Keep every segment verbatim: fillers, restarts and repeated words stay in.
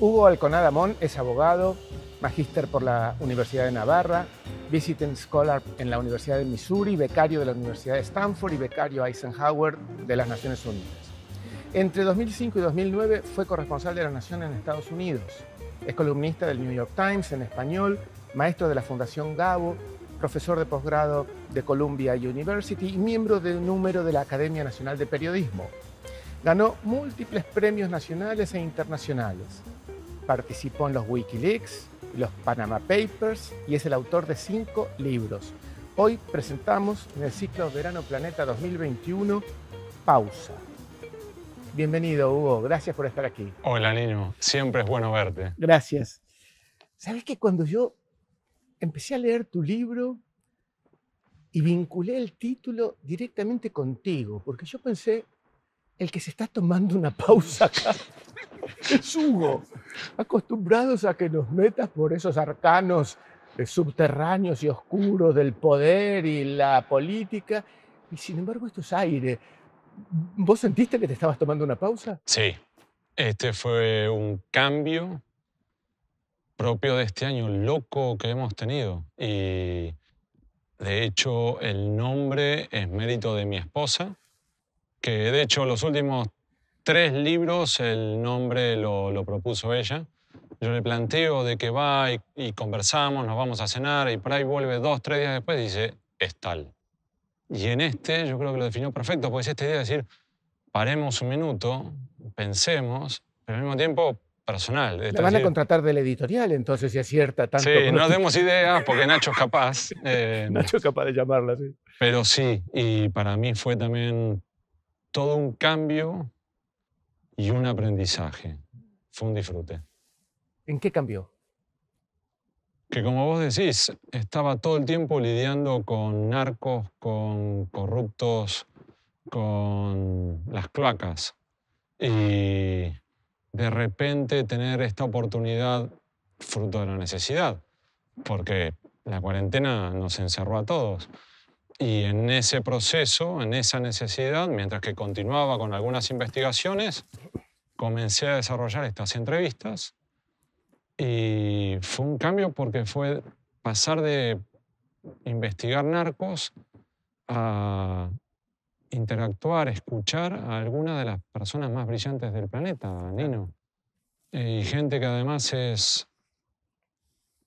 Hugo Alconada Mon es abogado, magíster por la Universidad de Navarra, visiting scholar en la Universidad de Missouri, becario de la Universidad de Stanford y becario Eisenhower de las Naciones Unidas. Entre dos mil cinco y dos mil nueve fue corresponsal de La Nación en Estados Unidos. Es columnista del New York Times en español, maestro de la Fundación Gabo, profesor de posgrado de Columbia University y miembro de número de la Academia Nacional de Periodismo. Ganó múltiples premios nacionales e internacionales. Participó en los WikiLeaks, los Panama Papers y es el autor de cinco libros. Hoy presentamos en el ciclo Verano Planeta dos mil veintiuno, Pausa. Bienvenido, Hugo. Gracias por estar aquí. Hola, Nino. Siempre es bueno verte. Gracias. ¿Sabes que cuando yo empecé a leer tu libro y vinculé el título directamente contigo? Porque yo pensé, el que se está tomando una pausa acá es Hugo. Acostumbrados a que nos metas por esos arcanos subterráneos y oscuros del poder y la política. Y sin embargo, esto es aire. ¿Vos sentiste que te estabas tomando una pausa? Sí. Este fue un cambio propio de este año loco que hemos tenido. Y de hecho, el nombre es mérito de mi esposa, que de hecho los últimos tres libros el nombre lo, lo propuso ella. Yo le planteo de que va y, y conversamos, nos vamos a cenar y por ahí vuelve dos, tres días después y dice, es tal. Y en este, yo creo que lo definió perfecto, porque es esta idea de decir, paremos un minuto, pensemos, pero al mismo tiempo personal. La van a contratar del editorial, entonces, si acierta tanto. Sí, no demos ideas, porque Nacho es capaz. Eh, Nacho es capaz de llamarla, sí. Pero sí, y para mí fue también todo un cambio y un aprendizaje. Fue un disfrute. ¿En qué cambió? Que como vos decís, estaba todo el tiempo lidiando con narcos, con corruptos, con las cloacas. Y de repente tener esta oportunidad fruto de la necesidad, porque la cuarentena nos encerró a todos. Y en ese proceso, en esa necesidad, mientras que continuaba con algunas investigaciones, comencé a desarrollar estas entrevistas. Y fue un cambio porque fue pasar de investigar narcos a interactuar, escuchar a algunas de las personas más brillantes del planeta, Nino. Y gente que además es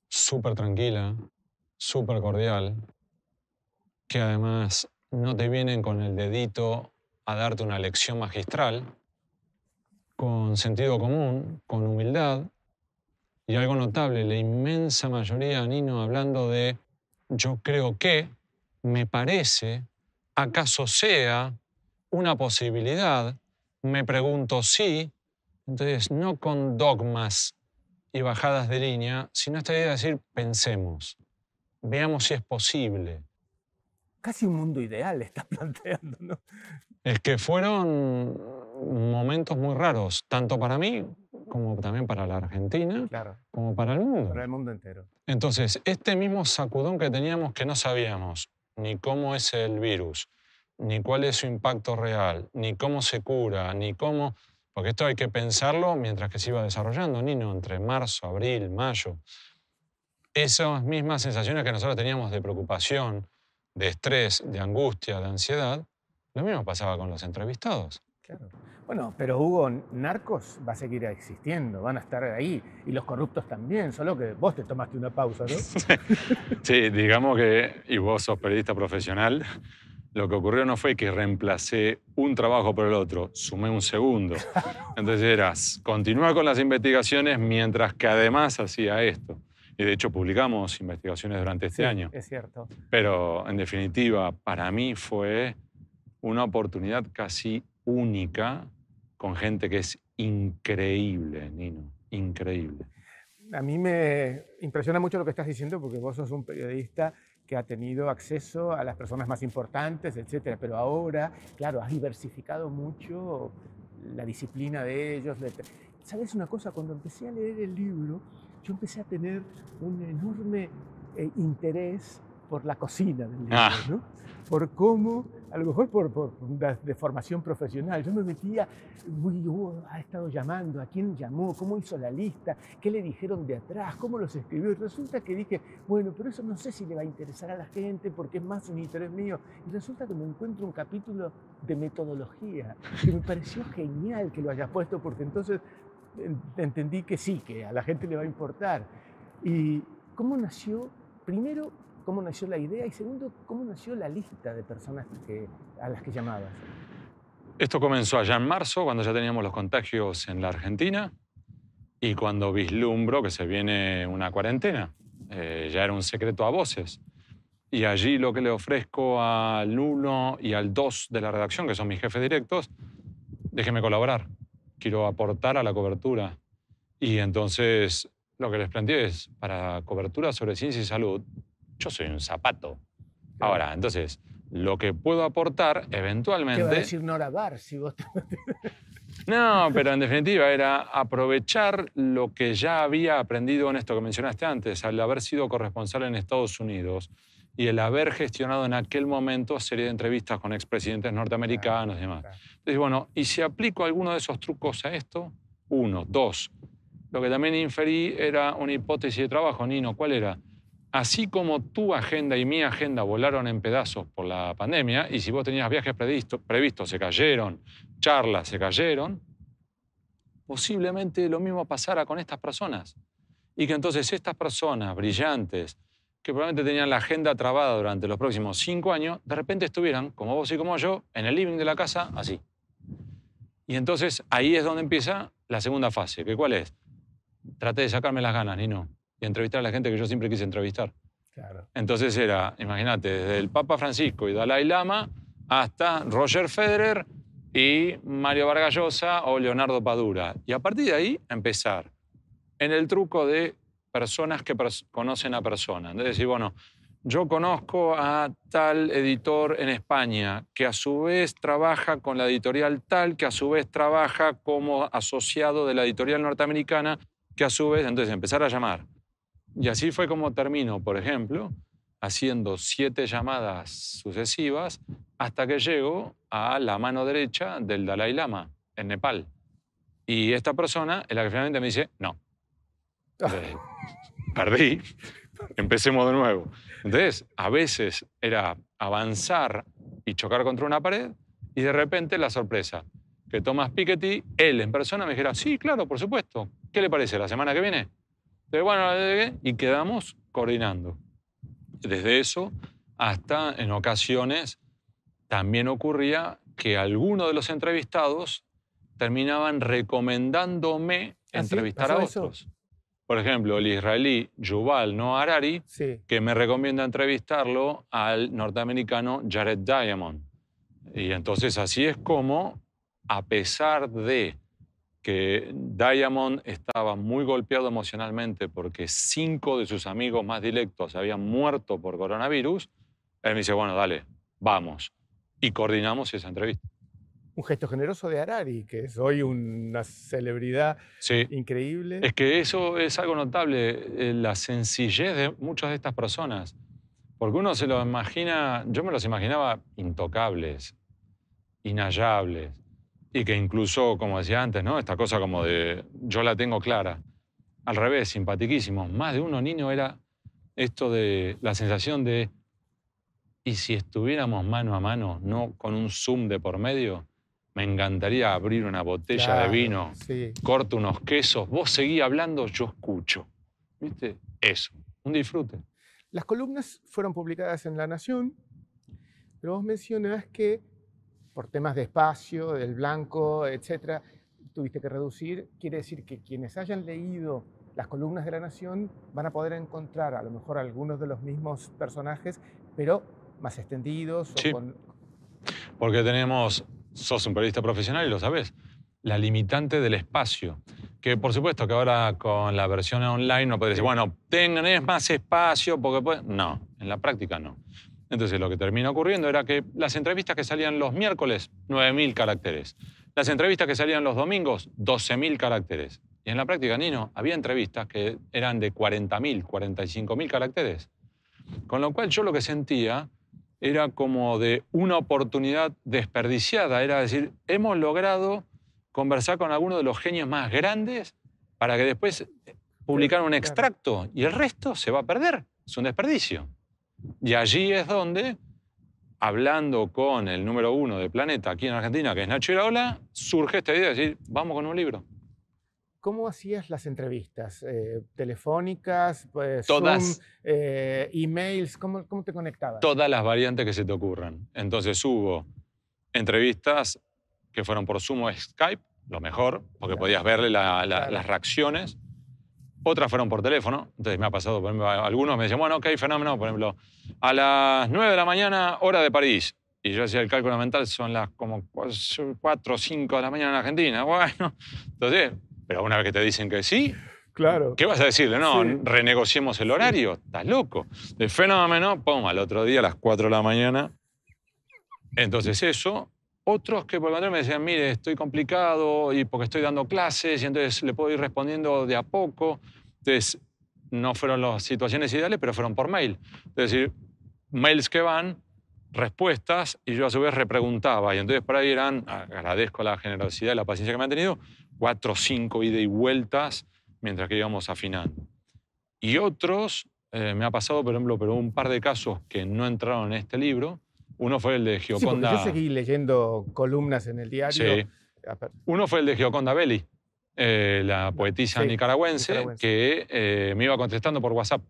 súper tranquila, súper cordial, que además no te vienen con el dedito a darte una lección magistral, con sentido común, con humildad. Y algo notable, la inmensa mayoría, Nino, hablando de yo creo que, me parece, acaso sea, una posibilidad, me pregunto si. Entonces, no con dogmas y bajadas de línea, sino esta idea de decir, pensemos, veamos si es posible. Casi un mundo ideal estás planteando, ¿no? Es que fueron momentos muy raros, tanto para mí como también para la Argentina, claro, como para el mundo. Para el mundo entero. Entonces, este mismo sacudón que teníamos que no sabíamos ni cómo es el virus, ni cuál es su impacto real, ni cómo se cura, ni cómo... Porque esto hay que pensarlo mientras que se iba desarrollando, Nino, entre marzo, abril, mayo. Esas mismas sensaciones que nosotros teníamos de preocupación, de estrés, de angustia, de ansiedad, lo mismo pasaba con los entrevistados. Claro. Bueno, pero Hugo, narcos va a seguir existiendo, van a estar ahí. Y los corruptos también, solo que vos te tomaste una pausa, ¿no? Sí, sí, digamos que, y vos sos periodista profesional, lo que ocurrió no fue que reemplacé un trabajo por el otro, sumé un segundo. Entonces eras continuar con las investigaciones mientras que además hacía esto. Y de hecho publicamos investigaciones durante este sí, año. Es cierto. Pero en definitiva, para mí fue una oportunidad casi única con gente que es increíble, Nino, increíble. A mí me impresiona mucho lo que estás diciendo porque vos sos un periodista que ha tenido acceso a las personas más importantes, etcétera. Pero ahora, claro, has diversificado mucho la disciplina de ellos. ¿Sabes una cosa? Cuando empecé a leer el libro, yo empecé a tener un enorme eh, interés por la cocina del libro, ah. ¿no? Por cómo, a lo mejor por, por una deformación profesional, yo me metía, uy, oh, ha estado llamando, ¿a quién llamó? ¿Cómo hizo la lista? ¿Qué le dijeron de atrás? ¿Cómo los escribió? Y resulta que dije, bueno, pero eso no sé si le va a interesar a la gente porque es más un interés mío. Y resulta que me encuentro un capítulo de metodología que me pareció genial que lo haya puesto porque entonces entendí que sí, que a la gente le va a importar. Y cómo nació, primero, cómo nació la idea y segundo, cómo nació la lista de personas que, a las que llamabas. Esto comenzó allá en marzo, cuando ya teníamos los contagios en la Argentina y cuando vislumbró que se viene una cuarentena. Eh, ya era un secreto a voces. Y allí lo que le ofrezco al uno y al dos de la redacción, que son mis jefes directos, déjenme colaborar, quiero aportar a la cobertura. Y entonces lo que les planteé es, para cobertura sobre ciencia y salud, yo soy un zapato. Ahora, entonces, lo que puedo aportar eventualmente... ¿Qué va a decir Nora Bar si vos te... No, pero en definitiva era aprovechar lo que ya había aprendido en esto que mencionaste antes, al haber sido corresponsal en Estados Unidos y el haber gestionado en aquel momento serie de entrevistas con expresidentes norteamericanos y demás. Entonces, bueno, ¿y si aplico alguno de esos trucos a esto? Uno, dos. Lo que también inferí era una hipótesis de trabajo, Nino, ¿cuál era? Así como tu agenda y mi agenda volaron en pedazos por la pandemia, y si vos tenías viajes previstos, previsto, se cayeron, charlas se cayeron, posiblemente lo mismo pasara con estas personas. Y que entonces estas personas brillantes, que probablemente tenían la agenda trabada durante los próximos cinco años, de repente estuvieran, como vos y como yo, en el living de la casa, así. Y entonces ahí es donde empieza la segunda fase, que ¿cuál es? Traté de sacarme las ganas, Nino, y entrevistar a la gente que yo siempre quise entrevistar. Claro. Entonces era, imagínate, desde el Papa Francisco y Dalai Lama hasta Roger Federer y Mario Vargas Llosa o Leonardo Padura. Y a partir de ahí, empezar en el truco de personas que pers- conocen a personas. Es decir, bueno, yo conozco a tal editor en España que a su vez trabaja con la editorial tal, que a su vez trabaja como asociado de la editorial norteamericana, que a su vez, entonces, empezar a llamar. Y así fue como termino, por ejemplo, haciendo siete llamadas sucesivas hasta que llego a la mano derecha del Dalai Lama, en Nepal. Y esta persona es la que finalmente me dice, no. Entonces, perdí, empecemos de nuevo. Entonces, a veces era avanzar y chocar contra una pared y de repente la sorpresa, que Thomas Piketty, él en persona, me dijera, sí, claro, por supuesto, ¿qué le parece, la semana que viene? Entonces, bueno, y quedamos coordinando. Desde eso hasta en ocasiones también ocurría que algunos de los entrevistados terminaban recomendándome entrevistar a otros. Por ejemplo, el israelí Yuval Noah Harari, sí, que me recomienda entrevistarlo al norteamericano Jared Diamond. Y entonces así es como, a pesar de que Diamond estaba muy golpeado emocionalmente porque cinco de sus amigos más directos habían muerto por coronavirus, él me dice, bueno, dale, vamos. Y coordinamos esa entrevista. Un gesto generoso de Harari, que es hoy una celebridad, sí, increíble. Es que eso es algo notable, la sencillez de muchas de estas personas. Porque uno se lo imagina, yo me los imaginaba intocables, inhallables. Y que incluso, como decía antes, ¿no? Esta cosa como de yo la tengo clara. Al revés, simpaticísimos. Más de uno, niño, era esto de la sensación de y si estuviéramos mano a mano, no con un Zoom de por medio, me encantaría abrir una botella, claro, de vino, sí, corto unos quesos, vos seguís hablando, yo escucho. ¿Viste? Eso, un disfrute. Las columnas fueron publicadas en La Nación, pero vos mencionás que por temas de espacio, del blanco, etcétera, tuviste que reducir. Quiere decir que quienes hayan leído las columnas de La Nación van a poder encontrar a lo mejor algunos de los mismos personajes, pero más extendidos. Sí, o con... porque tenemos, sos un periodista profesional y lo sabés, la limitante del espacio. Que por supuesto que ahora con la versión online no podés decir, bueno, tengan más espacio porque pueden... No, en la práctica no. Entonces lo que terminó ocurriendo era que las entrevistas que salían los miércoles, nueve mil caracteres. Las entrevistas que salían los domingos, doce mil caracteres. Y en la práctica, Nino, había entrevistas que eran de cuarenta mil, cuarenta y cinco mil caracteres. Con lo cual yo lo que sentía era como de una oportunidad desperdiciada, era decir, hemos logrado conversar con algunos de los genios más grandes para que después publicaran un extracto y el resto se va a perder, es un desperdicio. Y allí es donde, hablando con el número uno de Planeta aquí en Argentina, que es Nacho Iraola, surge esta idea de decir, vamos con un libro. ¿Cómo hacías las entrevistas? Eh, ¿Telefónicas? Eh, Todas. Zoom, eh, ¿Emails? ¿Cómo, ¿Cómo te conectabas? Todas las variantes que se te ocurran. Entonces hubo entrevistas que fueron por Zoom o Skype, lo mejor, porque claro, podías verle la, la, claro. las reacciones. Otras fueron por teléfono. Entonces me ha pasado, por ejemplo, algunos me decían, bueno, ok, fenómeno, por ejemplo, a las nueve de la mañana, hora de París. Y yo hacía el cálculo mental, son las como cuatro o cinco de la mañana en Argentina. Bueno, entonces... Pero una vez que te dicen que sí, claro. ¿qué vas a decirle? No, sí. renegociemos el horario, estás loco. El fenómeno, pum, al otro día a las cuatro de la mañana. Entonces eso, otros que por el contrario me decían, mire, estoy complicado y porque estoy dando clases y entonces le puedo ir respondiendo de a poco. Entonces no fueron las situaciones ideales, pero fueron por mail. Es decir, mails que van, respuestas y yo a su vez repreguntaba. Y entonces por ahí eran, agradezco la generosidad y la paciencia que me han tenido, cuatro o cinco ida y vueltas mientras que íbamos afinando. Y otros, eh, me ha pasado, por ejemplo, pero un par de casos que no entraron en este libro. Uno fue el de Gioconda... Sí, yo seguí leyendo columnas en el diario. Sí. Uno fue el de Gioconda Belli, eh, la poetisa sí, nicaragüense, nicaragüense, que eh, me iba contestando por WhatsApp.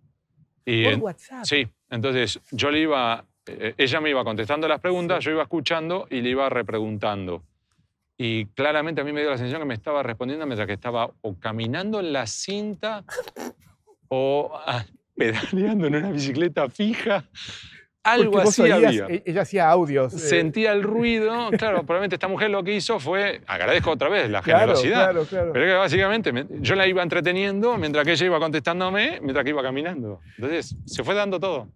Y, ¿Por WhatsApp? Sí. Entonces, yo le iba... Eh, ella me iba contestando las preguntas, sí. yo iba escuchando y le iba repreguntando. Y claramente a mí me dio la sensación que me estaba respondiendo mientras que estaba o caminando en la cinta o pedaleando en una bicicleta fija. Algo así había. Ella hacía audios. Sentía el ruido. Claro, probablemente esta mujer lo que hizo fue, agradezco otra vez la generosidad, claro, claro, claro. pero que básicamente yo la iba entreteniendo mientras que ella iba contestándome, mientras que iba caminando. Entonces se fue dando todo.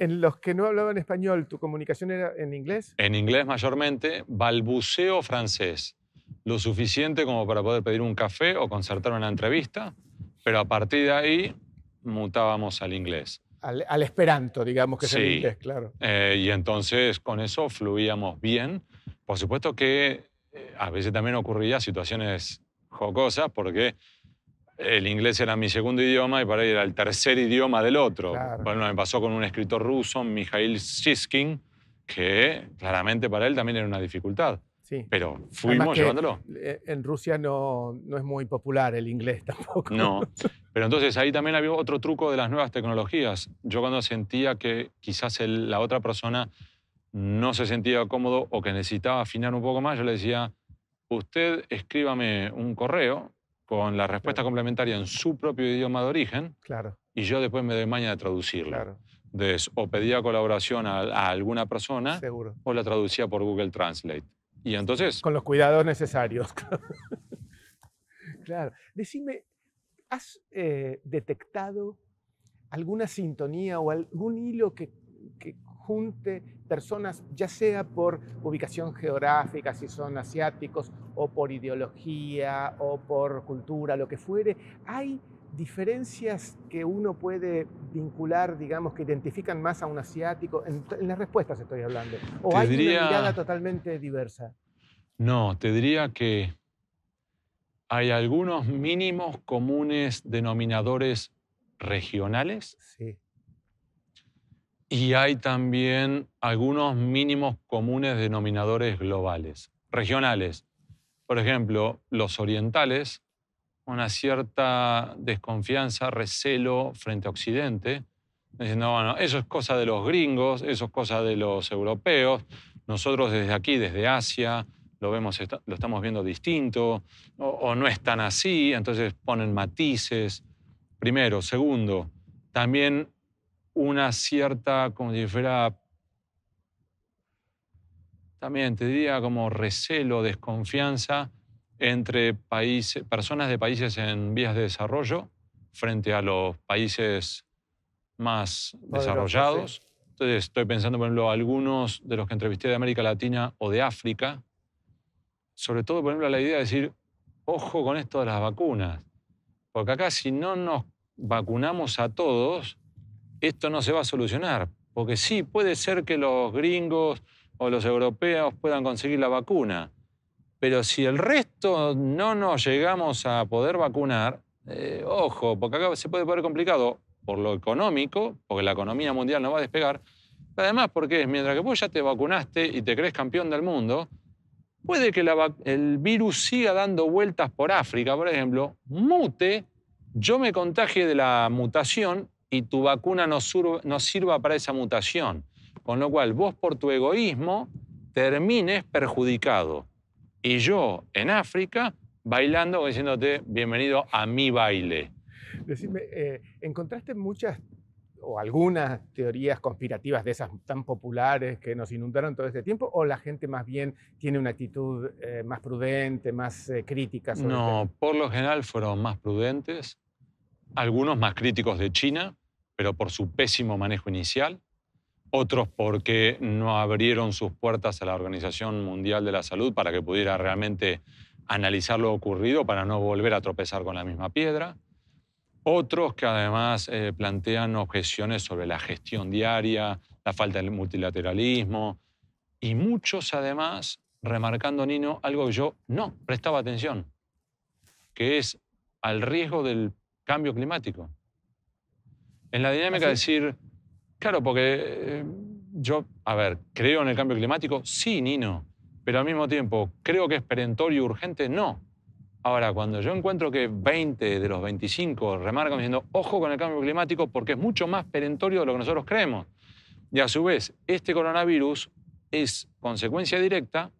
En los que no hablaban español, ¿tu comunicación era en inglés? En inglés mayormente, balbuceo francés. Lo suficiente como para poder pedir un café o concertar una entrevista, pero a partir de ahí mutábamos al inglés. Al, al esperanto, digamos, que es sí. el inglés, claro. Eh, y entonces con eso fluíamos bien. Por supuesto que eh, a veces también ocurría situaciones jocosas porque... El inglés era mi segundo idioma y para él era el tercer idioma del otro. Claro. Bueno, me pasó con un escritor ruso, Mikhail Shishkin, que claramente para él también era una dificultad. Sí. Pero fuimos llevándolo. En Rusia no, no es muy popular el inglés tampoco. No, pero entonces ahí también había otro truco de las nuevas tecnologías. Yo cuando sentía que quizás el, la otra persona no se sentía cómodo o que necesitaba afinar un poco más, yo le decía, usted escríbame un correo con la respuesta claro. complementaria en su propio idioma de origen claro. y yo después me doy maña de traducirla. Claro. Entonces, o pedía colaboración a, a alguna persona Seguro. o la traducía por Google Translate. Y entonces... Con los cuidados necesarios. Claro. Decime, ¿has eh, detectado alguna sintonía o algún hilo que, que junte personas, ya sea por ubicación geográfica, si son asiáticos, o por ideología, o por cultura, lo que fuere? ¿Hay diferencias que uno puede vincular, digamos, que identifican más a un asiático? En, en las respuestas estoy hablando. ¿O hay diría, una mirada totalmente diversa? No, te diría que hay algunos mínimos comunes denominadores regionales. Sí. Y hay también algunos mínimos comunes denominadores globales, regionales. Por ejemplo, los orientales, una cierta desconfianza, recelo frente a Occidente, diciendo, bueno, eso es cosa de los gringos, eso es cosa de los europeos, nosotros desde aquí, desde Asia, lo, vemos, lo estamos viendo distinto, o, o no es tan así, entonces ponen matices. Primero. Segundo, también... una cierta, como si fuera, también te diría como recelo, desconfianza entre países, personas de países en vías de desarrollo frente a los países más Poderoso, desarrollados. Sí. Entonces estoy pensando, por ejemplo, algunos de los que entrevisté de América Latina o de África, sobre todo, por ejemplo, la idea de decir, ojo con esto de las vacunas, porque acá si no nos vacunamos a todos, esto no se va a solucionar, porque sí, puede ser que los gringos o los europeos puedan conseguir la vacuna, pero si el resto no nos llegamos a poder vacunar, eh, ojo, porque acá se puede poner complicado por lo económico, porque la economía mundial no va a despegar, pero además porque mientras que vos ya te vacunaste y te crees campeón del mundo, puede que la, el virus siga dando vueltas por África, por ejemplo, mute, yo me contagie de la mutación y tu vacuna no, sur, no sirva para esa mutación. Con lo cual, vos por tu egoísmo termines perjudicado. Y yo, en África, bailando, diciéndote, bienvenido a mi baile. Decime, eh, ¿encontraste muchas o algunas teorías conspirativas de esas tan populares que nos inundaron todo este tiempo? ¿O la gente más bien tiene una actitud eh, más prudente, más eh, crítica? Sobre no, el tema? Por lo general fueron más prudentes, algunos más críticos de China, pero por su pésimo manejo inicial, otros porque no abrieron sus puertas a la Organización Mundial de la Salud para que pudiera realmente analizar lo ocurrido para no volver a tropezar con la misma piedra. Otros que además eh, plantean objeciones sobre la gestión diaria, la falta del multilateralismo y muchos además, remarcando, Nino, algo que yo no prestaba atención, que es al riesgo del cambio climático. En la dinámica de decir, claro, porque eh, yo, a ver, ¿creo en el cambio climático? Sí, Nino, pero al mismo tiempo, ¿creo que es perentorio y urgente? No. Ahora, cuando yo encuentro que veinte de los veinticinco remarcan diciendo ojo con el cambio climático porque es mucho más perentorio de lo que nosotros creemos. Y a su vez, este coronavirus es consecuencia directa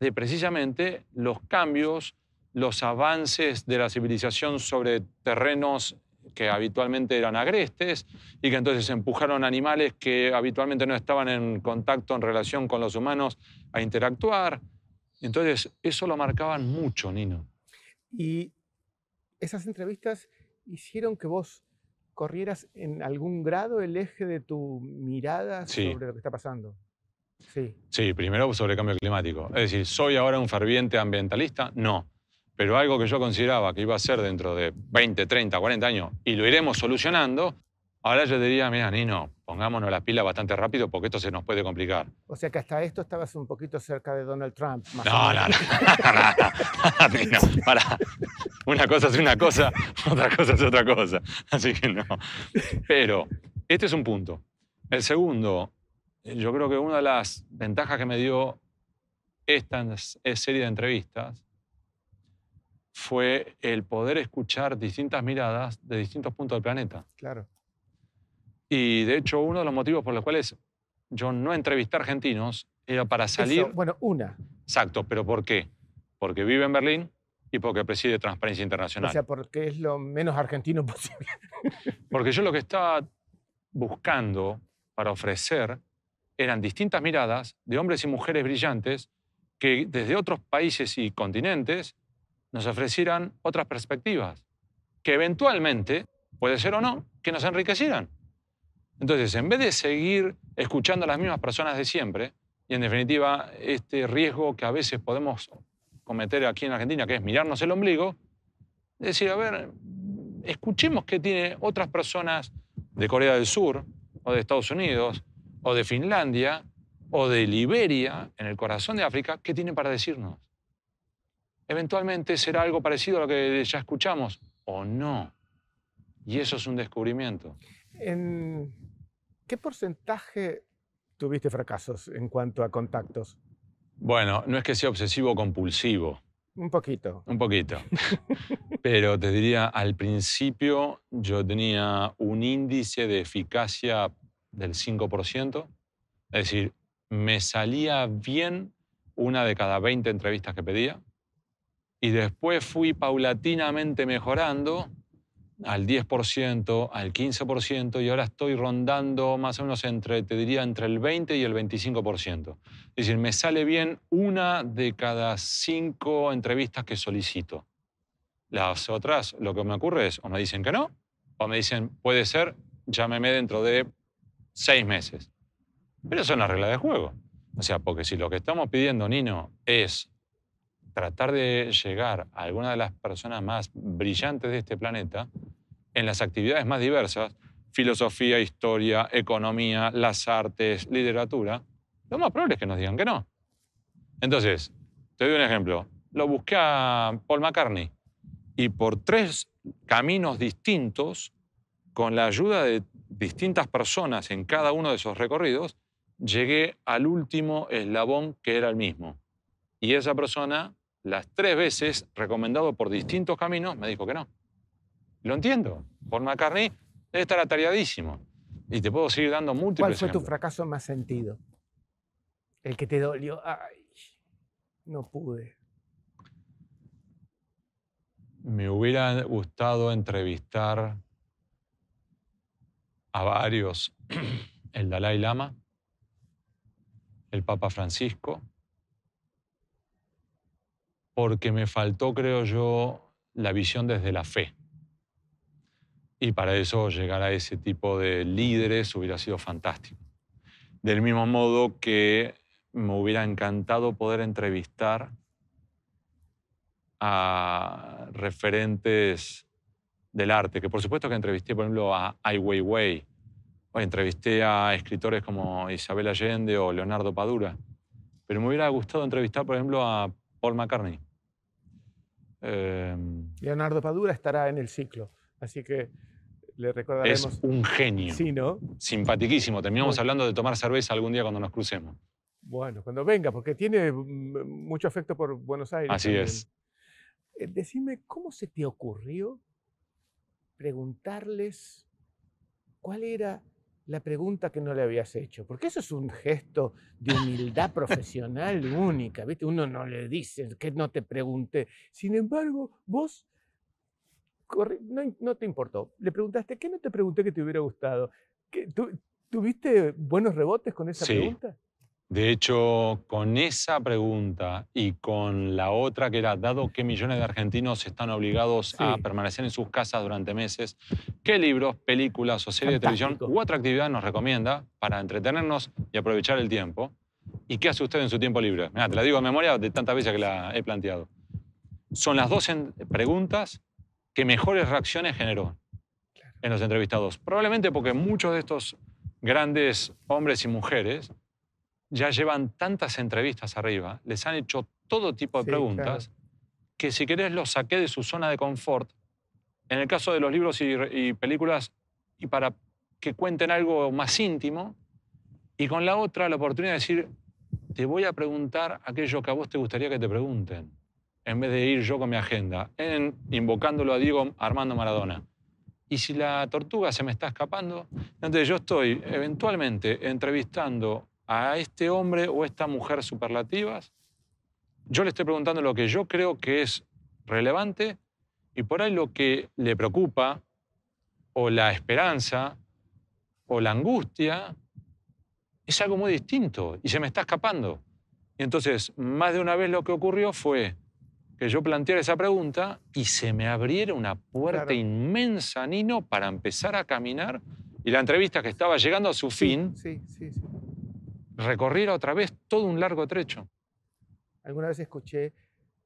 de precisamente los cambios, los avances de la civilización sobre terrenos que habitualmente eran agrestes y que entonces empujaron animales que habitualmente no estaban en contacto, en relación con los humanos, a interactuar. Entonces, eso lo marcaban mucho, Nino. Y esas entrevistas hicieron que vos corrieras en algún grado el eje de tu mirada sí. sobre lo que está pasando. Sí. Sí, primero sobre el cambio climático. Es decir, ¿soy ahora un ferviente ambientalista? No. Pero algo que yo consideraba que iba a ser dentro de veinte, treinta, cuarenta años y lo iremos solucionando, ahora yo diría, mira, Nino, pongámonos las pilas bastante rápido porque esto se nos puede complicar. O sea que hasta esto estabas un poquito cerca de Donald Trump. Más no, no, no, no, no, no, no, para. Una cosa es una cosa, otra cosa es otra cosa. Así que no. Pero este es un punto. El segundo, yo creo que una de las ventajas que me dio esta serie de entrevistas fue el poder escuchar distintas miradas de distintos puntos del planeta. Claro. Y, de hecho, uno de los motivos por los cuales yo no entrevisté a argentinos era para salir... Eso, bueno, una. Exacto, pero ¿por qué? Porque vive en Berlín y porque preside Transparencia Internacional. O sea, porque es lo menos argentino posible. Porque yo lo que estaba buscando para ofrecer eran distintas miradas de hombres y mujeres brillantes que desde otros países y continentes nos ofrecieran otras perspectivas que eventualmente, puede ser o no, que nos enriquecieran. Entonces, en vez de seguir escuchando a las mismas personas de siempre, y en definitiva, este riesgo que a veces podemos cometer aquí en Argentina, que es mirarnos el ombligo, es decir, a ver, escuchemos qué tienen otras personas de Corea del Sur, o de Estados Unidos, o de Finlandia, o de Liberia, en el corazón de África, qué tienen para decirnos. Eventualmente será algo parecido a lo que ya escuchamos, o no. Y eso es un descubrimiento. ¿En qué porcentaje tuviste fracasos en cuanto a contactos? Bueno, no es que sea obsesivo compulsivo. Un poquito. Un poquito. Pero te diría, al principio yo tenía un índice de eficacia del cinco por ciento. Es decir, me salía bien una de cada veinte entrevistas que pedía. Y después fui paulatinamente mejorando al diez por ciento, al quince por ciento, y ahora estoy rondando más o menos entre, te diría, entre el veinte y el veinticinco por ciento. Es decir, me sale bien una de cada cinco entrevistas que solicito. Las otras, lo que me ocurre es, o me dicen que no, o me dicen, puede ser, llámeme dentro de seis meses. Pero eso es una regla de juego. O sea, porque si lo que estamos pidiendo, Nino, es tratar de llegar a alguna de las personas más brillantes de este planeta en las actividades más diversas, filosofía, historia, economía, las artes, literatura, lo más probable es que nos digan que no. Entonces, te doy un ejemplo. Lo busqué a Paul McCartney y por tres caminos distintos, con la ayuda de distintas personas en cada uno de esos recorridos, llegué al último eslabón que era el mismo. Y esa persona, las tres veces, recomendado por distintos caminos, me dijo que no. Lo entiendo. Paul McCartney debe estar atareadísimo. Y te puedo seguir dando múltiples ejemplos. ¿Cuál fue tu fracaso más sentido? El que te dolió. Ay, no pude. Me hubiera gustado entrevistar a varios. El Dalai Lama, el Papa Francisco, porque me faltó, creo yo, la visión desde la fe. Y para eso llegar a ese tipo de líderes hubiera sido fantástico. Del mismo modo que me hubiera encantado poder entrevistar a referentes del arte, que por supuesto que entrevisté, por ejemplo, a Ai Weiwei, o entrevisté a escritores como Isabel Allende o Leonardo Padura, pero me hubiera gustado entrevistar, por ejemplo, a Paul McCartney. Eh, Leonardo Padura estará en el ciclo, así que le recordaremos. Es un genio. Sí, ¿no? Simpaticísimo. Terminamos bueno. hablando de tomar cerveza algún día cuando nos crucemos. Bueno, cuando venga, porque tiene mucho afecto por Buenos Aires. Así también. Es. Decime, ¿cómo se te ocurrió preguntarles cuál era la pregunta que no le habías hecho? Porque eso es un gesto de humildad profesional única, ¿viste? Uno no le dice que no te pregunté. Sin embargo, vos no, no te importó. Le preguntaste, ¿qué no te pregunté que te hubiera gustado? ¿Tú, ¿Tuviste buenos rebotes con esa sí. pregunta? De hecho, con esa pregunta y con la otra que era, dado que millones de argentinos están obligados sí. a permanecer en sus casas durante meses, ¿qué libros, películas o series Fantástico. de televisión u otra actividad nos recomienda para entretenernos y aprovechar el tiempo? ¿Y qué hace usted en su tiempo libre? Mirá, te la digo en memoria de tantas veces que la he planteado. Son las dos preguntas que mejores reacciones generó en los entrevistados. Probablemente porque muchos de estos grandes hombres y mujeres ya llevan tantas entrevistas arriba, les han hecho todo tipo de sí, preguntas, claro. que si querés los saqué de su zona de confort, en el caso de los libros y, y películas, y para que cuenten algo más íntimo, y con la otra la oportunidad de decir, te voy a preguntar aquello que a vos te gustaría que te pregunten, en vez de ir yo con mi agenda, en, invocándolo a Diego Armando Maradona. Y si la tortuga se me está escapando, entonces yo estoy eventualmente entrevistando a este hombre o esta mujer superlativas, yo le estoy preguntando lo que yo creo que es relevante y por ahí lo que le preocupa o la esperanza o la angustia es algo muy distinto y se me está escapando. Y entonces, más de una vez lo que ocurrió fue que yo planteara esa pregunta y se me abriera una puerta claro. inmensa, Nino, para empezar a caminar y la entrevista que estaba llegando a su sí, fin sí, sí, sí. recorriera otra vez todo un largo trecho. Alguna vez escuché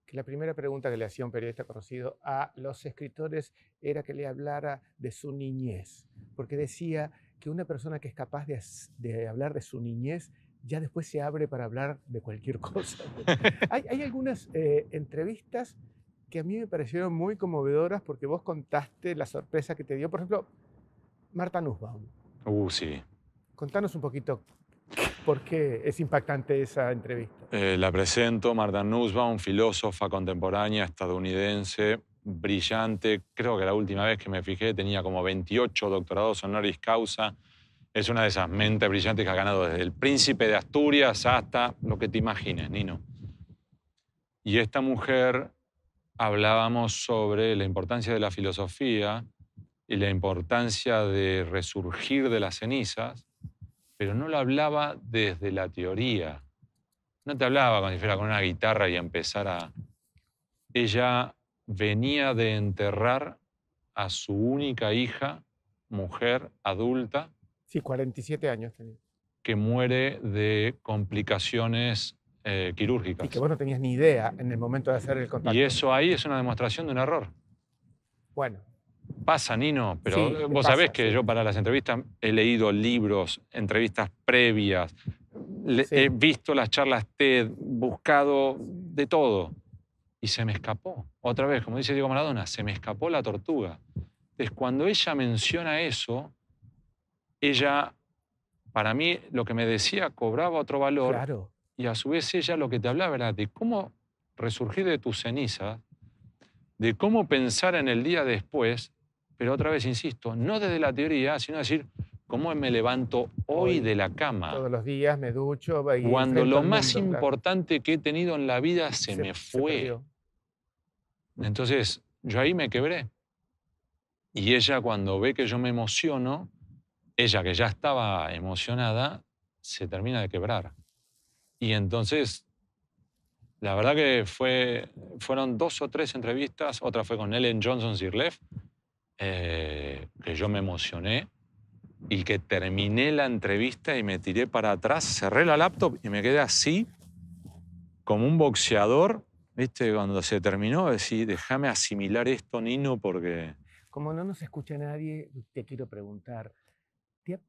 que la primera pregunta que le hacía un periodista conocido a los escritores era que le hablara de su niñez, porque decía que una persona que es capaz de, de hablar de su niñez ya después se abre para hablar de cualquier cosa. hay, hay algunas eh, entrevistas que a mí me parecieron muy conmovedoras porque vos contaste la sorpresa que te dio, por ejemplo, Martha Nussbaum. Uh, sí. Contanos un poquito. ¿Por qué es impactante esa entrevista? Eh, la presento, Martha Nussbaum, filósofa contemporánea estadounidense, brillante. Creo que la última vez que me fijé tenía como veintiocho doctorados honoris causa. Es una de esas mentes brillantes que ha ganado desde el príncipe de Asturias hasta lo que te imagines, Nino. Y esta mujer hablábamos sobre la importancia de la filosofía y la importancia de resurgir de las cenizas, pero no lo hablaba desde la teoría. No te hablaba como si fuera con una guitarra y empezar a... Ella venía de enterrar a su única hija, mujer adulta. Sí, cuarenta y siete años tenía. Que muere de complicaciones eh, quirúrgicas. Y que vos no tenías ni idea en el momento de hacer el contacto. Y eso ahí es una demostración de un error. Bueno. Pasa, Nino, pero sí, vos pasa, sabés que sí. Yo para las entrevistas he leído libros, entrevistas previas, sí. He visto las charlas TED, buscado de todo. Y se me escapó. Otra vez, como dice Diego Maradona, se me escapó la tortuga. Entonces, cuando ella menciona eso, ella, para mí, lo que me decía cobraba otro valor. Claro. Y a su vez ella lo que te hablaba era de cómo resurgir de tus cenizas, de cómo pensar en el día después, pero otra vez, insisto, no desde la teoría, sino decir cómo me levanto hoy, hoy de la cama. Todos los días me ducho. Y cuando lo más mundo, importante claro. que he tenido en la vida se, se me fue. Se Entonces, yo ahí me quebré. Y ella, cuando ve que yo me emociono, ella que ya estaba emocionada, se termina de quebrar. Y entonces, la verdad que fue, fueron dos o tres entrevistas. Otra fue con Ellen Johnson Sirleaf, eh, que yo me emocioné y que terminé la entrevista y me tiré para atrás, cerré la laptop y me quedé así, como un boxeador. ¿Viste? Cuando se terminó, decí, déjame asimilar esto, Nino, porque... Como no nos escucha nadie, te quiero preguntar.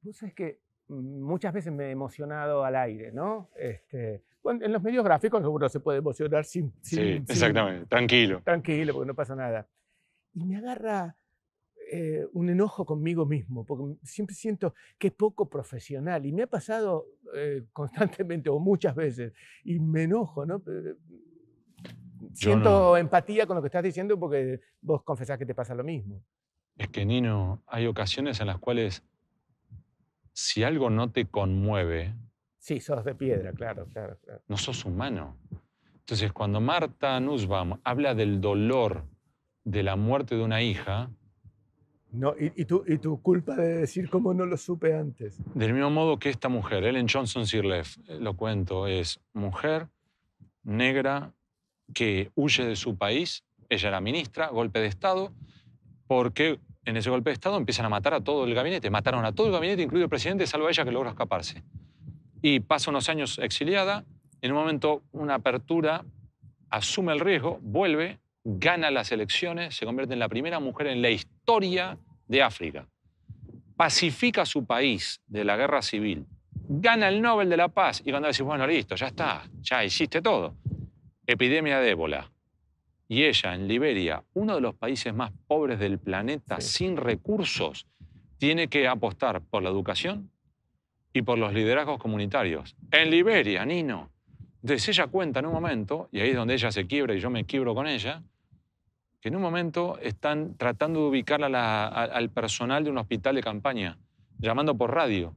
Vos sabés que muchas veces me he emocionado al aire, ¿no? Este, bueno, en los medios gráficos seguro se puede emocionar sin... sin sí, exactamente. Sin, tranquilo. Tranquilo, porque no pasa nada. Y me agarra eh, un enojo conmigo mismo, porque siempre siento que es poco profesional. Y me ha pasado eh, constantemente o muchas veces. Y me enojo, ¿no? Siento no. empatía con lo que estás diciendo porque vos confesás que te pasa lo mismo. Es que, Nino, hay ocasiones en las cuales si algo no te conmueve... Sí, sos de piedra, claro, claro, claro. No sos humano. Entonces, cuando Martha Nussbaum habla del dolor de la muerte de una hija... No, y, y, tu, y tu culpa de decir cómo no lo supe antes. Del mismo modo que esta mujer, Ellen Johnson Sirleaf, lo cuento, es mujer negra que huye de su país. Ella era ministra, golpe de Estado, porque... En ese golpe de Estado empiezan a matar a todo el gabinete. Mataron a todo el gabinete, incluido el presidente, salvo a ella que logra escaparse. Y pasa unos años exiliada. En un momento, una apertura, asume el riesgo, vuelve, gana las elecciones, se convierte en la primera mujer en la historia de África. Pacifica su país de la guerra civil. Gana el Nobel de la Paz. Y cuando decís, bueno, listo, ya está, ya hiciste todo. Epidemia de ébola. Y ella, en Liberia, uno de los países más pobres del planeta, sí. sin recursos, tiene que apostar por la educación y por los liderazgos comunitarios. En Liberia, Nino. Entonces ella cuenta en un momento, y ahí es donde ella se quiebra y yo me quiebro con ella, que en un momento están tratando de ubicar a la, a, al personal de un hospital de campaña, llamando por radio,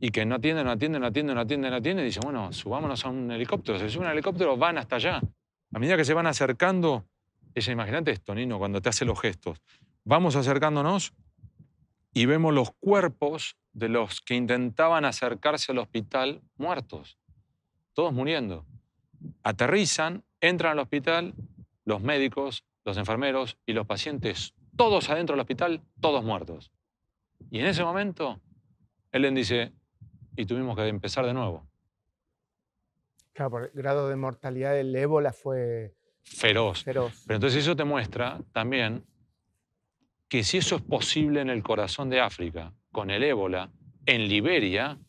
y que no atienden, no atienden, no atienden, no atienden, no atienden, y dicen, bueno, subámonos a un helicóptero. Se suben al helicóptero, van hasta allá. A medida que se van acercando, ella, imagínate esto, Nino, cuando te hace los gestos. Vamos acercándonos y vemos los cuerpos de los que intentaban acercarse al hospital muertos, todos muriendo. Aterrizan, entran al hospital, los médicos, los enfermeros y los pacientes, todos adentro del hospital, todos muertos. Y en ese momento, Ellen dice, y tuvimos que empezar de nuevo. Claro, por el grado de mortalidad del ébola fue... Feroz. Feroz. Pero entonces eso te muestra también que si eso es posible en el corazón de África, con el ébola, en Liberia,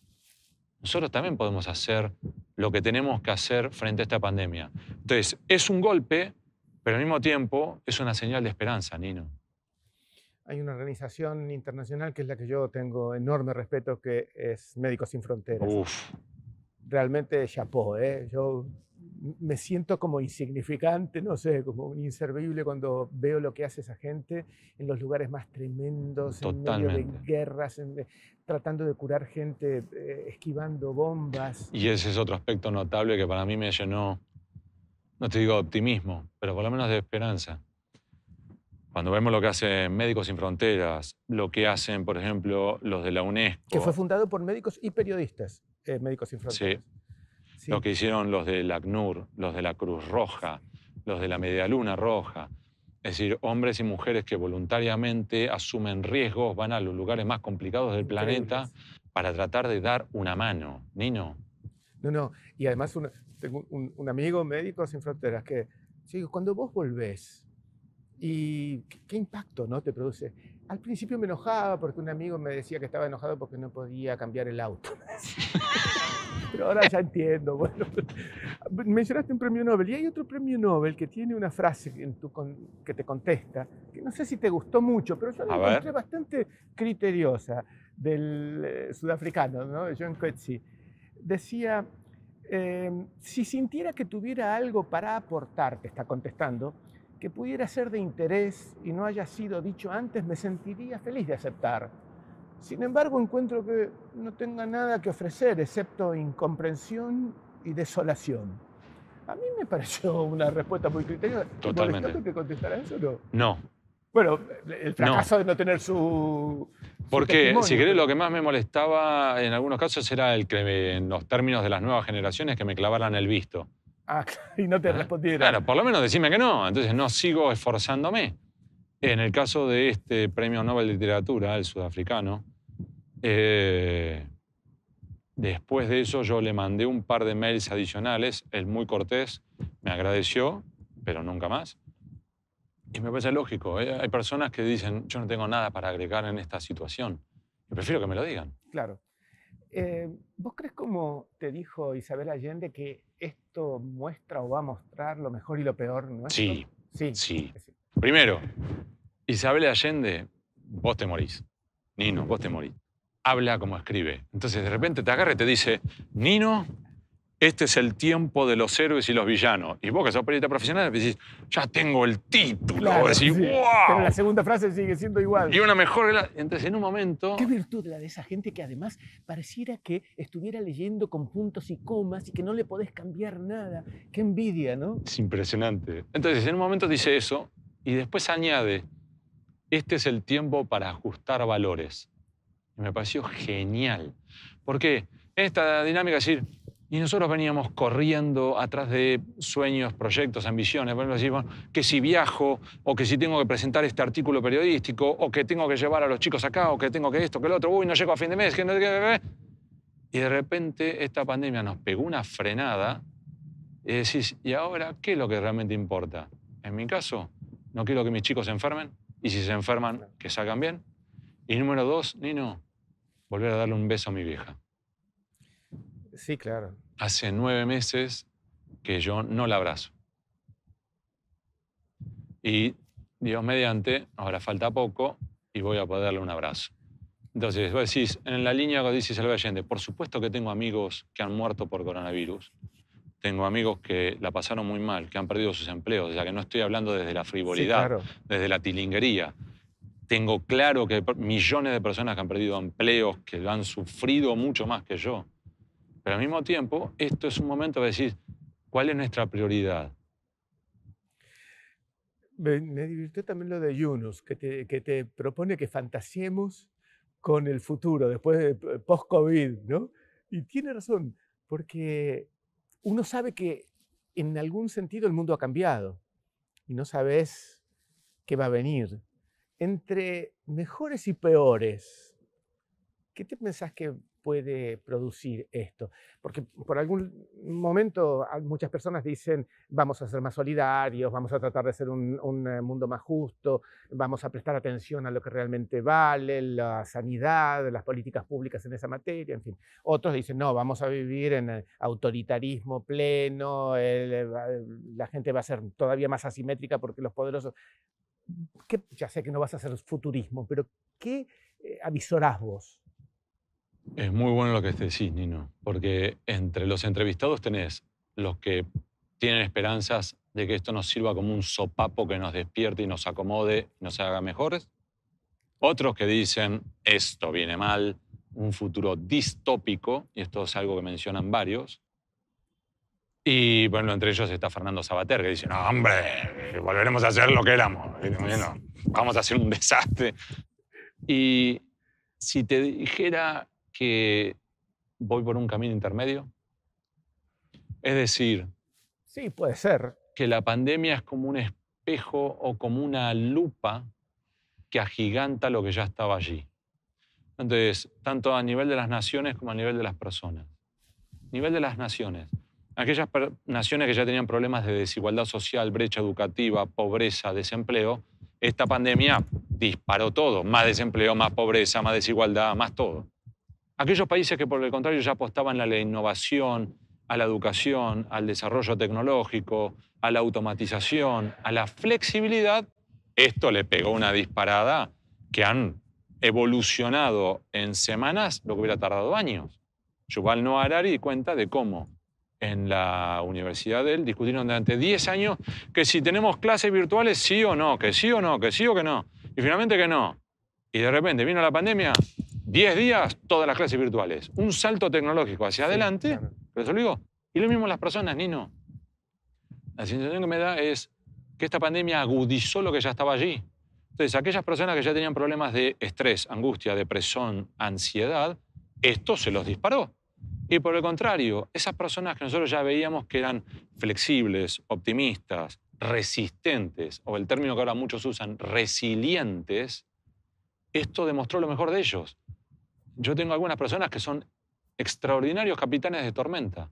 nosotros también podemos hacer lo que tenemos que hacer frente a esta pandemia. Entonces, es un golpe, pero al mismo tiempo es una señal de esperanza, Nino. Hay una organización internacional que es la que yo tengo enorme respeto, que es Médicos Sin Fronteras. Uf. Realmente chapó, ¿eh? Yo me siento como insignificante, no sé, como un inservible cuando veo lo que hace esa gente en los lugares más tremendos, totalmente. En medio de guerras, en, tratando de curar gente, eh, esquivando bombas. Y ese es otro aspecto notable que para mí me llenó, no te digo optimismo, pero por lo menos de esperanza. Cuando vemos lo que hacen Médicos Sin Fronteras, lo que hacen, por ejemplo, los de la UNESCO. Que fue fundado por médicos y periodistas. Eh, Médicos Sin Fronteras. Sí. sí, lo que hicieron los del ACNUR, los de la Cruz Roja, los de la Media Luna Roja. Es decir, hombres y mujeres que voluntariamente asumen riesgos, van a los lugares más complicados del planeta para tratar de dar una mano. Nino. No, no. Y además una, tengo un, un amigo Médicos Sin Fronteras que, digo, cuando vos volvés, y qué impacto, ¿no? Te produce. Al principio me enojaba porque un amigo me decía que estaba enojado porque no podía cambiar el auto. Pero ahora ya entiendo. Bueno, mencionaste un premio Nobel y hay otro premio Nobel que tiene una frase en tu con, que te contesta, que no sé si te gustó mucho, pero yo la encontré ver. bastante criteriosa, del eh, sudafricano, ¿no? John Coetzee. Decía, eh, si sintiera que tuviera algo para aportar, te está contestando, que pudiera ser de interés y no haya sido dicho antes, me sentiría feliz de aceptar. Sin embargo, encuentro que no tenga nada que ofrecer, excepto incomprensión y desolación. A mí me pareció una respuesta muy criteriosa. Totalmente. ¿Molestó que te contestara eso o no? No. Bueno, el fracaso no. de no tener su... Porque, su si querés, lo que más me molestaba en algunos casos era el que, en los términos de las nuevas generaciones, que me clavaran el visto. Ah, y no te respondieron. Claro, por lo menos decime que no, entonces no sigo esforzándome. En el caso de este premio Nobel de Literatura, el sudafricano, eh, después de eso yo le mandé un par de mails adicionales, él muy cortés, me agradeció, pero nunca más. Y me parece lógico, ¿eh? Hay personas que dicen, yo no tengo nada para agregar en esta situación, yo prefiero que me lo digan. Claro. Eh, ¿Vos crees, como te dijo Isabel Allende, que esto muestra o va a mostrar lo mejor y lo peor nuestro? Sí, sí, sí. Primero, Isabel Allende, vos te morís. Nino, vos te morís. Habla como escribe. Entonces, de repente te agarra y te dice, Nino, este es el tiempo de los héroes y los villanos. Y vos, que sos periodista profesional, decís, ya tengo el título. Claro, decís, sí. ¡Wow! Pero la segunda frase sigue siendo igual. Y una mejor... Entonces, en un momento... Qué virtud la de esa gente que además pareciera que estuviera leyendo con puntos y comas y que no le podés cambiar nada. Qué envidia, ¿no? Es impresionante. Entonces, en un momento dice eso y después añade, este es el tiempo para ajustar valores. Y me pareció genial. Porque esta dinámica es decir... Y nosotros veníamos corriendo atrás de sueños, proyectos, ambiciones. Por ejemplo, decimos que si viajo, o que si tengo que presentar este artículo periodístico, o que tengo que llevar a los chicos acá, o que tengo que esto, que lo otro, uy, no llego a fin de mes, que no... Y de repente esta pandemia nos pegó una frenada y decís, ¿y ahora qué es lo que realmente importa? En mi caso, no quiero que mis chicos se enfermen, y si se enferman, que salgan bien. Y número dos, Nino, volver a darle un beso a mi vieja. Sí, claro. Hace nueve meses que yo no la abrazo. Y Dios mediante, ahora falta poco y voy a poder darle un abrazo. Entonces, vos decís, en la línea que dice Isabel Allende, por supuesto que tengo amigos que han muerto por coronavirus, tengo amigos que la pasaron muy mal, que han perdido sus empleos, o sea que no estoy hablando desde la frivolidad, sí, claro, desde la tilinguería. Tengo claro que millones de personas que han perdido empleos, que lo han sufrido mucho más que yo. Pero al mismo tiempo, esto es un momento de decir, ¿cuál es nuestra prioridad? Me, me divirtió también lo de Yunus, que te, que te propone que fantasiemos con el futuro, después de post-COVID, ¿no? Y tiene razón, porque uno sabe que en algún sentido el mundo ha cambiado y no sabes qué va a venir. Entre mejores y peores, ¿qué te pensás que puede producir esto? Porque por algún momento muchas personas dicen vamos a ser más solidarios, vamos a tratar de ser un, un mundo más justo, vamos a prestar atención a lo que realmente vale, la sanidad, las políticas públicas en esa materia, en fin. Otros dicen no, vamos a vivir en autoritarismo pleno, el, la gente va a ser todavía más asimétrica porque los poderosos... ¿Qué? Ya sé que no vas a hacer futurismo, pero ¿qué avisorás vos? Es muy bueno lo que decís, Nino, porque entre los entrevistados tenés los que tienen esperanzas de que esto nos sirva como un sopapo que nos despierte y nos acomode y nos haga mejores. Otros que dicen, esto viene mal, un futuro distópico, y esto es algo que mencionan varios. Y bueno, entre ellos está Fernando Savater, que dice, no, hombre, volveremos a hacer lo que éramos, bueno, vamos a hacer un desastre. Y si te dijera que voy por un camino intermedio. Es decir... Sí, puede ser. Que la pandemia es como un espejo o como una lupa que agiganta lo que ya estaba allí. Entonces, tanto a nivel de las naciones como a nivel de las personas. A nivel de las naciones. Aquellas naciones que ya tenían problemas de desigualdad social, brecha educativa, pobreza, desempleo, esta pandemia disparó todo. Más desempleo, más pobreza, más desigualdad, más todo. Aquellos países que, por el contrario, ya apostaban a la innovación, a la educación, al desarrollo tecnológico, a la automatización, a la flexibilidad, esto le pegó una disparada que han evolucionado en semanas lo que hubiera tardado años. Yuval Noah Harari cuenta de cómo en la universidad de él discutieron durante diez años que si tenemos clases virtuales, sí o no, que sí o no, que sí o que no. Y finalmente que no. Y de repente vino la pandemia, diez días, todas las clases virtuales. Un salto tecnológico hacia adelante, sí, claro. Pero eso lo digo. Y lo mismo las personas, Nino. La sensación que me da es que esta pandemia agudizó lo que ya estaba allí. Entonces, aquellas personas que ya tenían problemas de estrés, angustia, depresión, ansiedad, esto se los disparó. Y por el contrario, esas personas que nosotros ya veíamos que eran flexibles, optimistas, resistentes, o el término que ahora muchos usan, resilientes, esto demostró lo mejor de ellos. Yo tengo algunas personas que son extraordinarios capitanes de tormenta.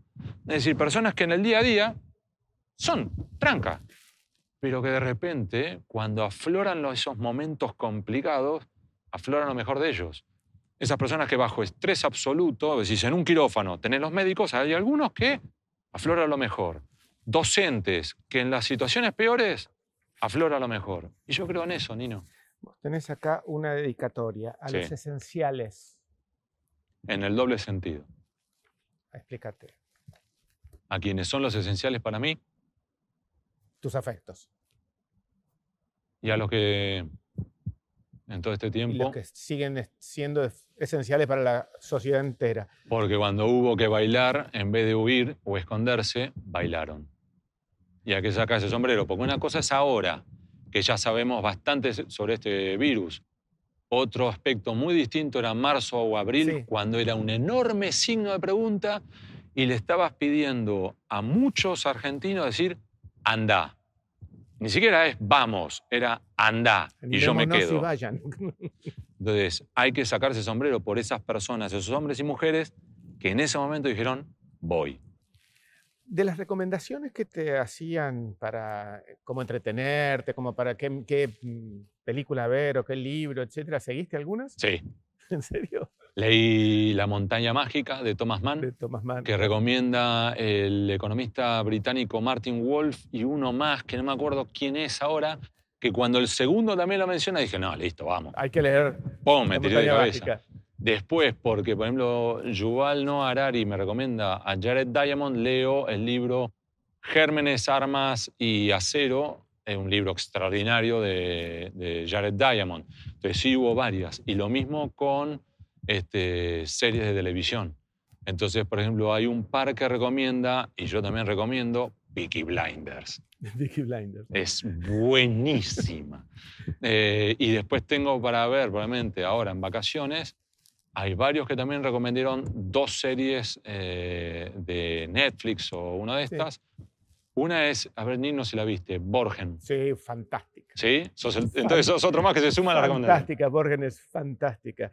Es decir, personas que en el día a día son trancas, pero que de repente, cuando afloran esos momentos complicados, afloran lo mejor de ellos. Esas personas que bajo estrés absoluto, a veces en un quirófano tenés los médicos, hay algunos que afloran lo mejor. Docentes que en las situaciones peores afloran lo mejor. Y yo creo en eso, Nino. Vos tenés acá una dedicatoria a sí. Los esenciales. En el doble sentido. Explícate. A quienes son los esenciales para mí. Tus afectos. Y a los que... en todo este tiempo. Y los que siguen siendo esenciales para la sociedad entera. Porque cuando hubo que bailar, en vez de huir o esconderse, bailaron. Y hay que sacar ese sombrero. Porque una cosa es ahora, que ya sabemos bastante sobre este virus. Otro aspecto muy distinto era marzo o abril, sí. Cuando era un enorme signo de pregunta y le estabas pidiendo a muchos argentinos decir, andá. Ni siquiera es vamos, era andá y yo me quedo. Y vayan. Entonces, hay que sacarse sombrero por esas personas, esos hombres y mujeres que en ese momento dijeron, voy. De las recomendaciones que te hacían para cómo entretenerte, como para qué, qué película ver o qué libro, etcétera, ¿seguiste algunas? Sí. ¿En serio? Leí La montaña mágica de Thomas Mann, de Thomas Mann, que recomienda el economista británico Martin Wolf y uno más, que no me acuerdo quién es ahora, que cuando el segundo también lo menciona dije, no, listo, vamos. Hay que leer Pum, me tiré de cabeza. Mágica. Después, porque por ejemplo Yuval Noah Harari me recomienda a Jared Diamond, leo el libro Gérmenes, Armas y Acero, es un libro extraordinario de, de Jared Diamond. Entonces sí hubo varias. Y lo mismo con... Este, series de televisión. Entonces, por ejemplo, hay un par que recomienda, y yo también recomiendo, Peaky Blinders. Peaky Blinders. Es buenísima. eh, y después tengo para ver, probablemente ahora en vacaciones, hay varios que también recomendaron dos series eh, de Netflix o una de estas. Sí. Una es, a ver, Nino, si la viste, Borgen. Sí, fantástica. Sí, sos el, entonces sos otro más que se suma a la recomendación. Fantástica, Borgen es fantástica.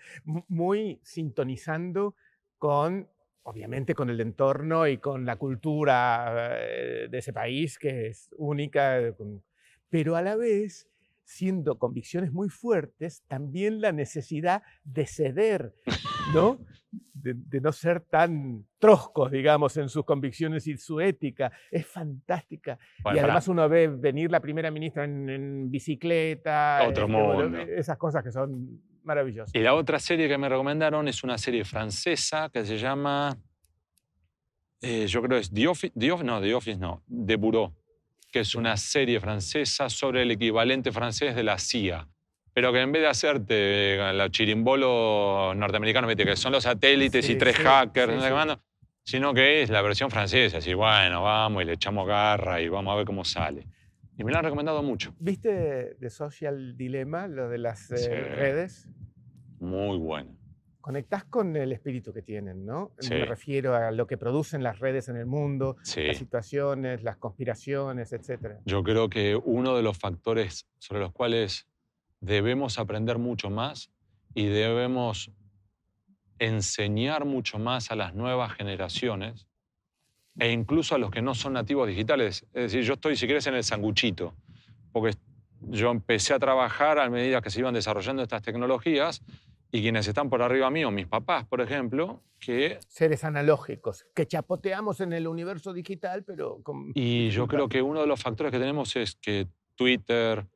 Muy sintonizando con, obviamente, con el entorno y con la cultura de ese país, que es única, pero a la vez, siendo convicciones muy fuertes, también la necesidad de ceder, ¿no? De, de no ser tan troscos, digamos, en sus convicciones y su ética. Es fantástica. Bueno, y además para... uno ve venir la primera ministra en, en bicicleta. Otro este, mundo. Esas cosas que son maravillosas. Y la otra serie que me recomendaron es una serie francesa que se llama, eh, yo creo es The Office, The Office, no, The Office no, The Bureau, que es una serie francesa sobre el equivalente francés de la C I A. Pero que en vez de hacerte los chirimbolos norteamericanos, que son los satélites sí, y tres sí, hackers, sí, no sí. Sino que es la versión francesa. Así, bueno, vamos y le echamos garra y vamos a ver cómo sale. Y me lo han recomendado mucho. ¿Viste The Social Dilemma, lo de las sí. eh, redes? Muy bueno. Conectás con el espíritu que tienen, ¿no? Sí. Me refiero a lo que producen las redes en el mundo, sí. Las situaciones, las conspiraciones, etcétera. Yo creo que uno de los factores sobre los cuales debemos aprender mucho más y debemos enseñar mucho más a las nuevas generaciones e incluso a los que no son nativos digitales. Es decir, yo estoy, si quieres, en el sanguchito, porque yo empecé a trabajar a medida que se iban desarrollando estas tecnologías y quienes están por arriba mío, mis papás, por ejemplo, que... Seres analógicos, que chapoteamos en el universo digital, pero... Con... Y yo creo que uno de los factores que tenemos es que Twitter,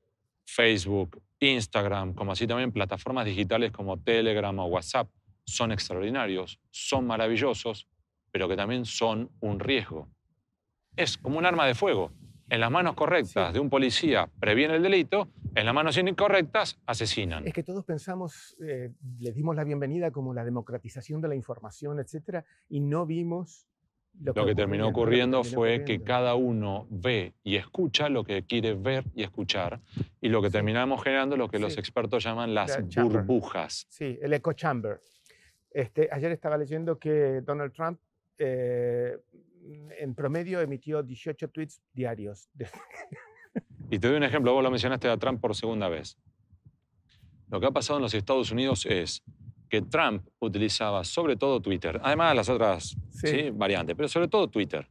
Facebook, Instagram, como así también plataformas digitales como Telegram o WhatsApp, son extraordinarios, son maravillosos, pero que también son un riesgo. Es como un arma de fuego. En las manos correctas sí. de un policía previene el delito, en las manos incorrectas asesinan. Es que todos pensamos, eh, le dimos la bienvenida como la democratización de la información, etcétera, y no vimos lo, lo que, que terminó ocurriendo. Lo que terminó fue ocurriendo. Que cada uno ve y escucha lo que quiere ver y escuchar, y lo que sí. terminamos generando lo que sí. los expertos llaman las la burbujas. Sí, el echo chamber. Este, ayer estaba leyendo que Donald Trump... Eh, en promedio emitió dieciocho tweets diarios. Y te doy un ejemplo, vos lo mencionaste a Trump por segunda vez. Lo que ha pasado en los Estados Unidos es que Trump utilizaba sobre todo Twitter, además las otras sí. ¿sí? variantes, pero sobre todo Twitter.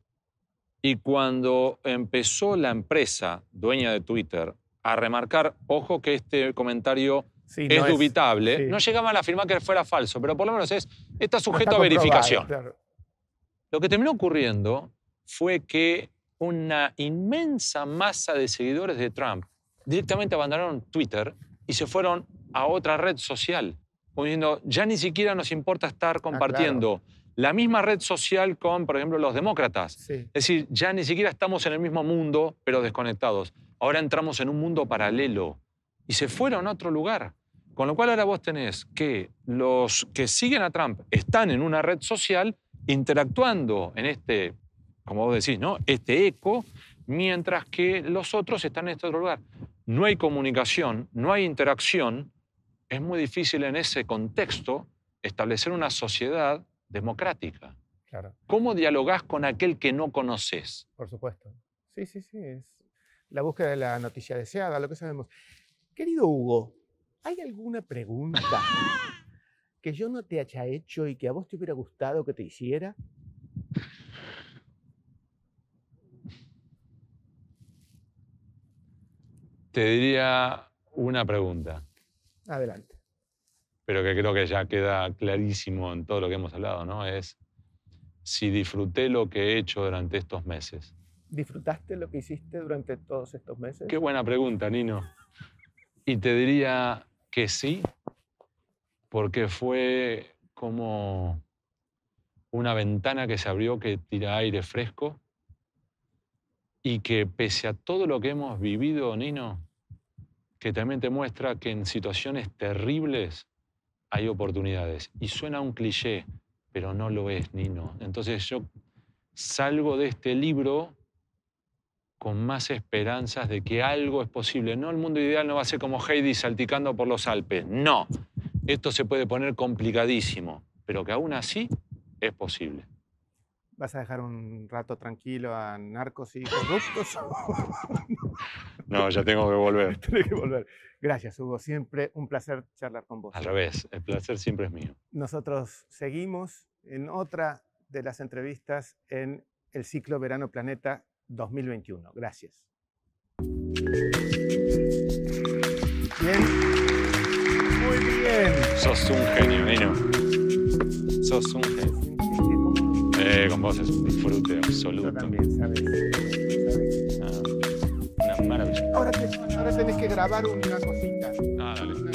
Y cuando empezó la empresa dueña de Twitter a remarcar, ojo que este comentario sí, es no dubitable, es, sí. no llegaban a afirmar que fuera falso, pero por lo menos es, está sujeto no está a verificación. Claro. Lo que terminó ocurriendo fue que una inmensa masa de seguidores de Trump directamente abandonaron Twitter y se fueron a otra red social, diciendo, ya ni siquiera nos importa estar compartiendo ah, claro. la misma red social con, por ejemplo, los demócratas. Sí. Es decir, ya ni siquiera estamos en el mismo mundo, pero desconectados. Ahora entramos en un mundo paralelo y se fueron a otro lugar. Con lo cual ahora vos tenés que los que siguen a Trump están en una red social interactuando en este, como vos decís, ¿no? Este eco, mientras que los otros están en este otro lugar. No hay comunicación, no hay interacción. Es muy difícil en ese contexto establecer una sociedad democrática. Claro. ¿Cómo dialogás con aquel que no conoces? Por supuesto. Sí, sí, sí. Es la búsqueda de la noticia deseada, lo que sabemos. Querido Hugo, ¿hay alguna pregunta que yo no te haya hecho y que a vos te hubiera gustado que te hiciera? Te diría una pregunta. Adelante. Pero que creo que ya queda clarísimo en todo lo que hemos hablado, ¿no? Es si disfruté lo que he hecho durante estos meses. ¿Disfrutaste lo que hiciste durante todos estos meses? Qué buena pregunta, Nino. Y te diría que sí, porque fue como una ventana que se abrió que tira aire fresco y que pese a todo lo que hemos vivido, Nino, que también te muestra que en situaciones terribles hay oportunidades. Y suena un cliché, pero no lo es, Nino. Entonces yo salgo de este libro con más esperanzas de que algo es posible. No, el mundo ideal no va a ser como Heidi salticando por los Alpes. No. Esto se puede poner complicadísimo, pero que aún así es posible. ¿Vas a dejar un rato tranquilo a narcos y corruptos? No, ya tengo que volver. Tengo que volver. Gracias, Hugo. Siempre un placer charlar con vos. Al revés, el placer siempre es mío. Nosotros seguimos en otra de las entrevistas en el ciclo Verano Planeta dos mil veintiuno. Gracias. Bien. Muy bien. Sos un genio, Nino. Sos un genio. Eh, con vos es un disfrute absoluto. Yo también, ¿sabes? ¿Sabes? Ah, una maravilla. Ahora, te, ahora tenés que grabar una cosita. Ah, dale.